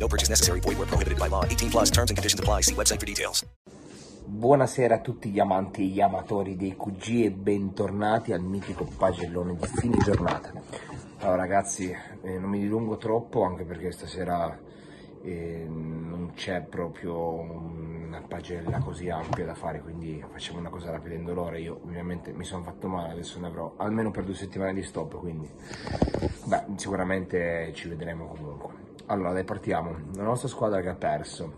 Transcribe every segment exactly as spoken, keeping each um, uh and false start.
No purchase necessary. Void where prohibited by law. eighteen plus terms and conditions apply. See website for details. Buonasera a tutti gli amanti e gli amatori dei Q G e bentornati al mitico pagellone di fine giornata. Allora ragazzi, eh, non mi dilungo troppo anche perché stasera eh, non c'è proprio una pagella così ampia da fare, quindi facciamo una cosa rapida e indolore. Io ovviamente mi sono fatto male, adesso ne avrò almeno per due settimane di stop, quindi beh, sicuramente ci vedremo comunque. Allora dai, partiamo. La nostra squadra che ha perso,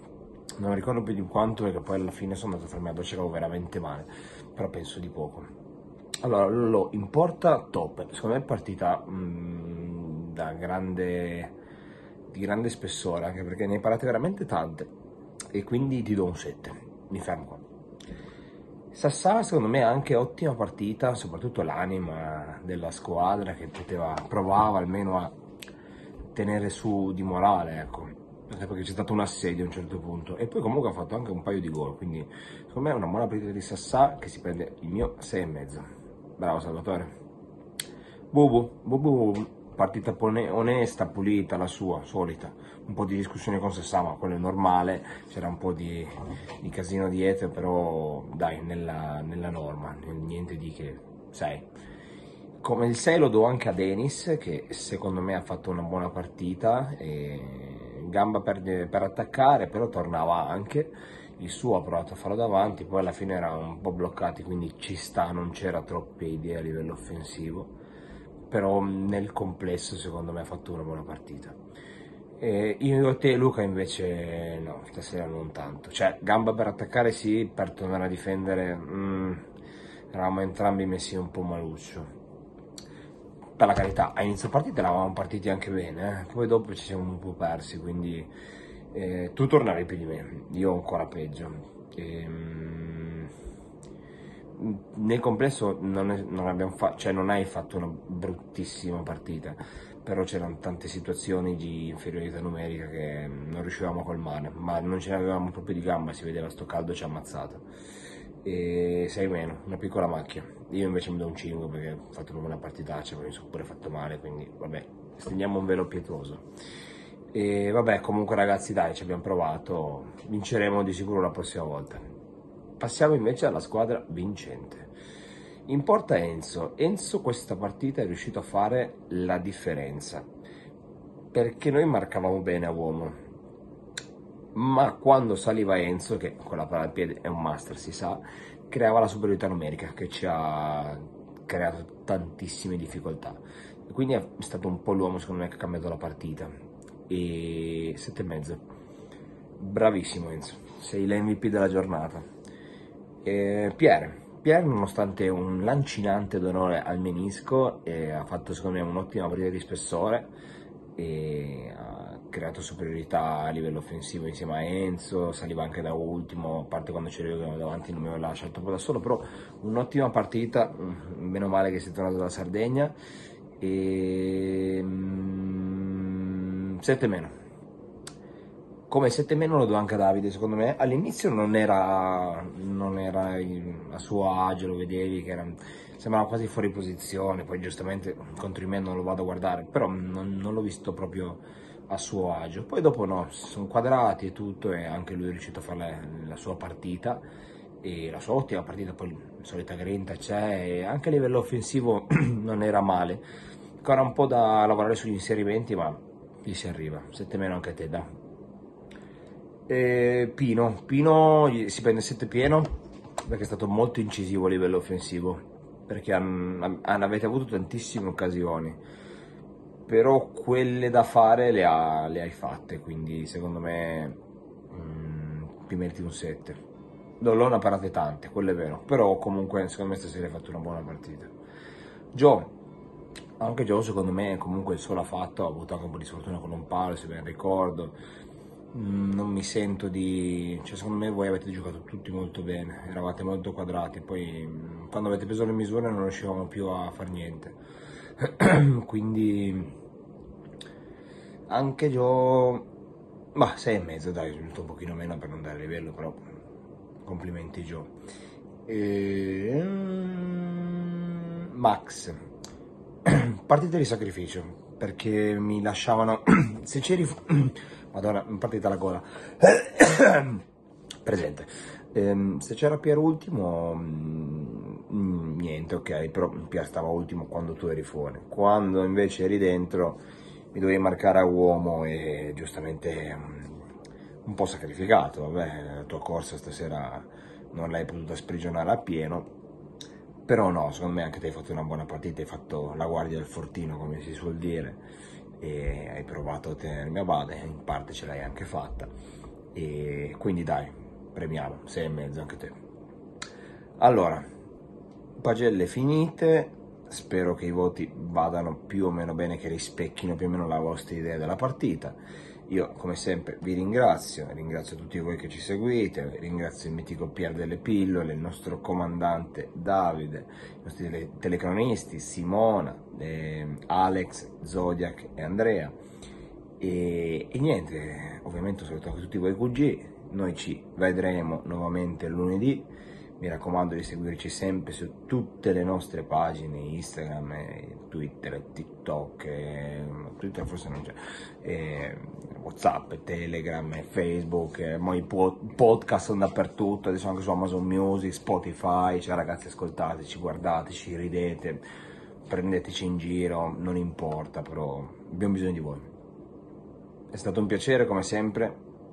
non ricordo più di quanto perché poi alla fine sono andato a farmi la doccia, avevo veramente male, però penso di poco. Allora lo in porta top, secondo me è partita mh, da grande, di grande spessore, anche perché ne hai parate veramente tante e quindi ti do un sette, mi fermo qua. Sassà secondo me anche ottima partita, soprattutto l'anima della squadra che poteva, provava almeno a tenere su di morale, ecco, anche perché c'è stato un assedio a un certo punto e poi comunque ha fatto anche un paio di gol, quindi secondo me è una buona partita di Sassà che si prende il mio sei e mezzo. Bravo Salvatore. Bubu, bubu, partita pone- onesta, pulita, la sua, solita, un po' di discussione con Sassà, ma quello è normale, c'era un po' di, di casino dietro, però dai, nella, nella norma, niente di che, sai. Come il sei lo do anche a Denis, che secondo me ha fatto una buona partita, e gamba per, per attaccare, però tornava anche, il suo ha provato a farlo davanti, poi alla fine erano un po' bloccati, quindi ci sta, non c'era troppe idee a livello offensivo, però nel complesso secondo me ha fatto una buona partita. E io e te Luca invece no, stasera non tanto, cioè gamba per attaccare sì, per tornare a difendere mm, eravamo entrambi messi un po' maluccio. Per la carità, a inizio partita eravamo partiti anche bene, eh? Poi dopo ci siamo un po' persi, quindi eh, tu tornavi più di me, io ancora peggio. E, mm, nel complesso non, è, non, abbiamo fa- cioè non hai fatto una bruttissima partita, però c'erano tante situazioni di inferiorità numerica che non riuscivamo a colmare, ma non ce ne avevamo proprio di gamba, si vedeva sto caldo ci ha ammazzato. E sei meno, una piccola macchia. Io invece mi do un cinque perché ho fatto proprio una partitaccia, mi sono pure fatto male, quindi vabbè, stendiamo un velo pietoso. E vabbè, comunque ragazzi dai, ci abbiamo provato, vinceremo di sicuro la prossima volta. Passiamo invece alla squadra vincente. In porta Enzo. Enzo questa partita è riuscito a fare la differenza, perché noi marcavamo bene a uomo, ma quando saliva Enzo, che con la palla al piede è un master, si sa, creava la superiorità numerica che ci ha creato tantissime difficoltà, quindi è stato un po' l'uomo secondo me che ha cambiato la partita. E sette e mezzo, bravissimo Enzo, sei l'M V P della giornata. E Pierre Pierre nonostante un lancinante d'onore al menisco eh, ha fatto secondo me un'ottima partita di spessore e ha creato superiorità a livello offensivo insieme a Enzo, saliva anche da ultimo, a parte quando c'ero io davanti non mi aveva lasciato un po' da solo, però un'ottima partita, meno male che sei tornato dalla Sardegna. E sette meno. Come sette meno lo do anche a Davide, secondo me all'inizio non era non era a suo agio, lo vedevi che era, sembrava quasi fuori posizione, poi giustamente contro di me non lo vado a guardare, però non, non l'ho visto proprio a suo agio, poi dopo no, si sono quadrati e tutto e anche lui è riuscito a fare la, la sua partita, e la sua ottima partita, poi solita grinta c'è, e anche a livello offensivo non era male, ancora un po' da lavorare sugli inserimenti, ma gli si arriva. Sette meno anche a te, da. E Pino, Pino si prende il sette pieno perché è stato molto incisivo a livello offensivo, perché han, han, avete avuto tantissime occasioni, però quelle da fare le, ha, le hai fatte, quindi secondo me mm, ti meriti un sette. Non l'ho parate tante, quello è vero, però comunque secondo me stasera hai fatto una buona partita. Gio, anche Gio secondo me comunque il solo ha fatto, ha avuto anche un po' di sfortuna con un palo, se ben ricordo. non mi sento di... cioè secondo me voi avete giocato tutti molto bene, eravate molto quadrati, poi quando avete preso le misure non riuscivamo più a far niente. Quindi anche io... ma sei e mezzo dai, giusto un pochino meno per non dare livello, però complimenti Gio. E... Max, partita di sacrificio, perché mi lasciavano, se c'eri, madonna, mi è partita la gola, presente, ehm, se c'era Pier ultimo, mh, niente, ok, però Pier stava ultimo quando tu eri fuori, quando invece eri dentro mi dovevi marcare a uomo e giustamente mh, un po' sacrificato, vabbè, la tua corsa stasera non l'hai potuta sprigionare a pieno. Però no, secondo me anche te hai fatto una buona partita, hai fatto la guardia del fortino come si suol dire e hai provato a tenermi a bada, in parte ce l'hai anche fatta e quindi dai, premiamo, sei e mezzo anche te. Allora, pagelle finite, spero che i voti vadano più o meno bene, che rispecchino più o meno la vostra idea della partita. Io come sempre vi ringrazio, ringrazio tutti voi che ci seguite, ringrazio il mitico Pier delle Pillole, il nostro comandante Davide, i nostri tele telecronisti Simona, eh, Alex, Zodiac e Andrea. E, e niente, ovviamente saluto anche tutti voi Q G, noi ci vedremo nuovamente lunedì, mi raccomando di seguirci sempre su tutte le nostre pagine, Instagram, eh, Twitter, TikTok, eh, Twitter forse non c'è, eh, WhatsApp, Telegram, Facebook, eh, ma i po podcast sono dappertutto, adesso anche su Amazon Music, Spotify, cioè ragazzi ascoltateci, guardateci, ridete, prendeteci in giro, non importa, però abbiamo bisogno di voi. È stato un piacere come sempre.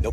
No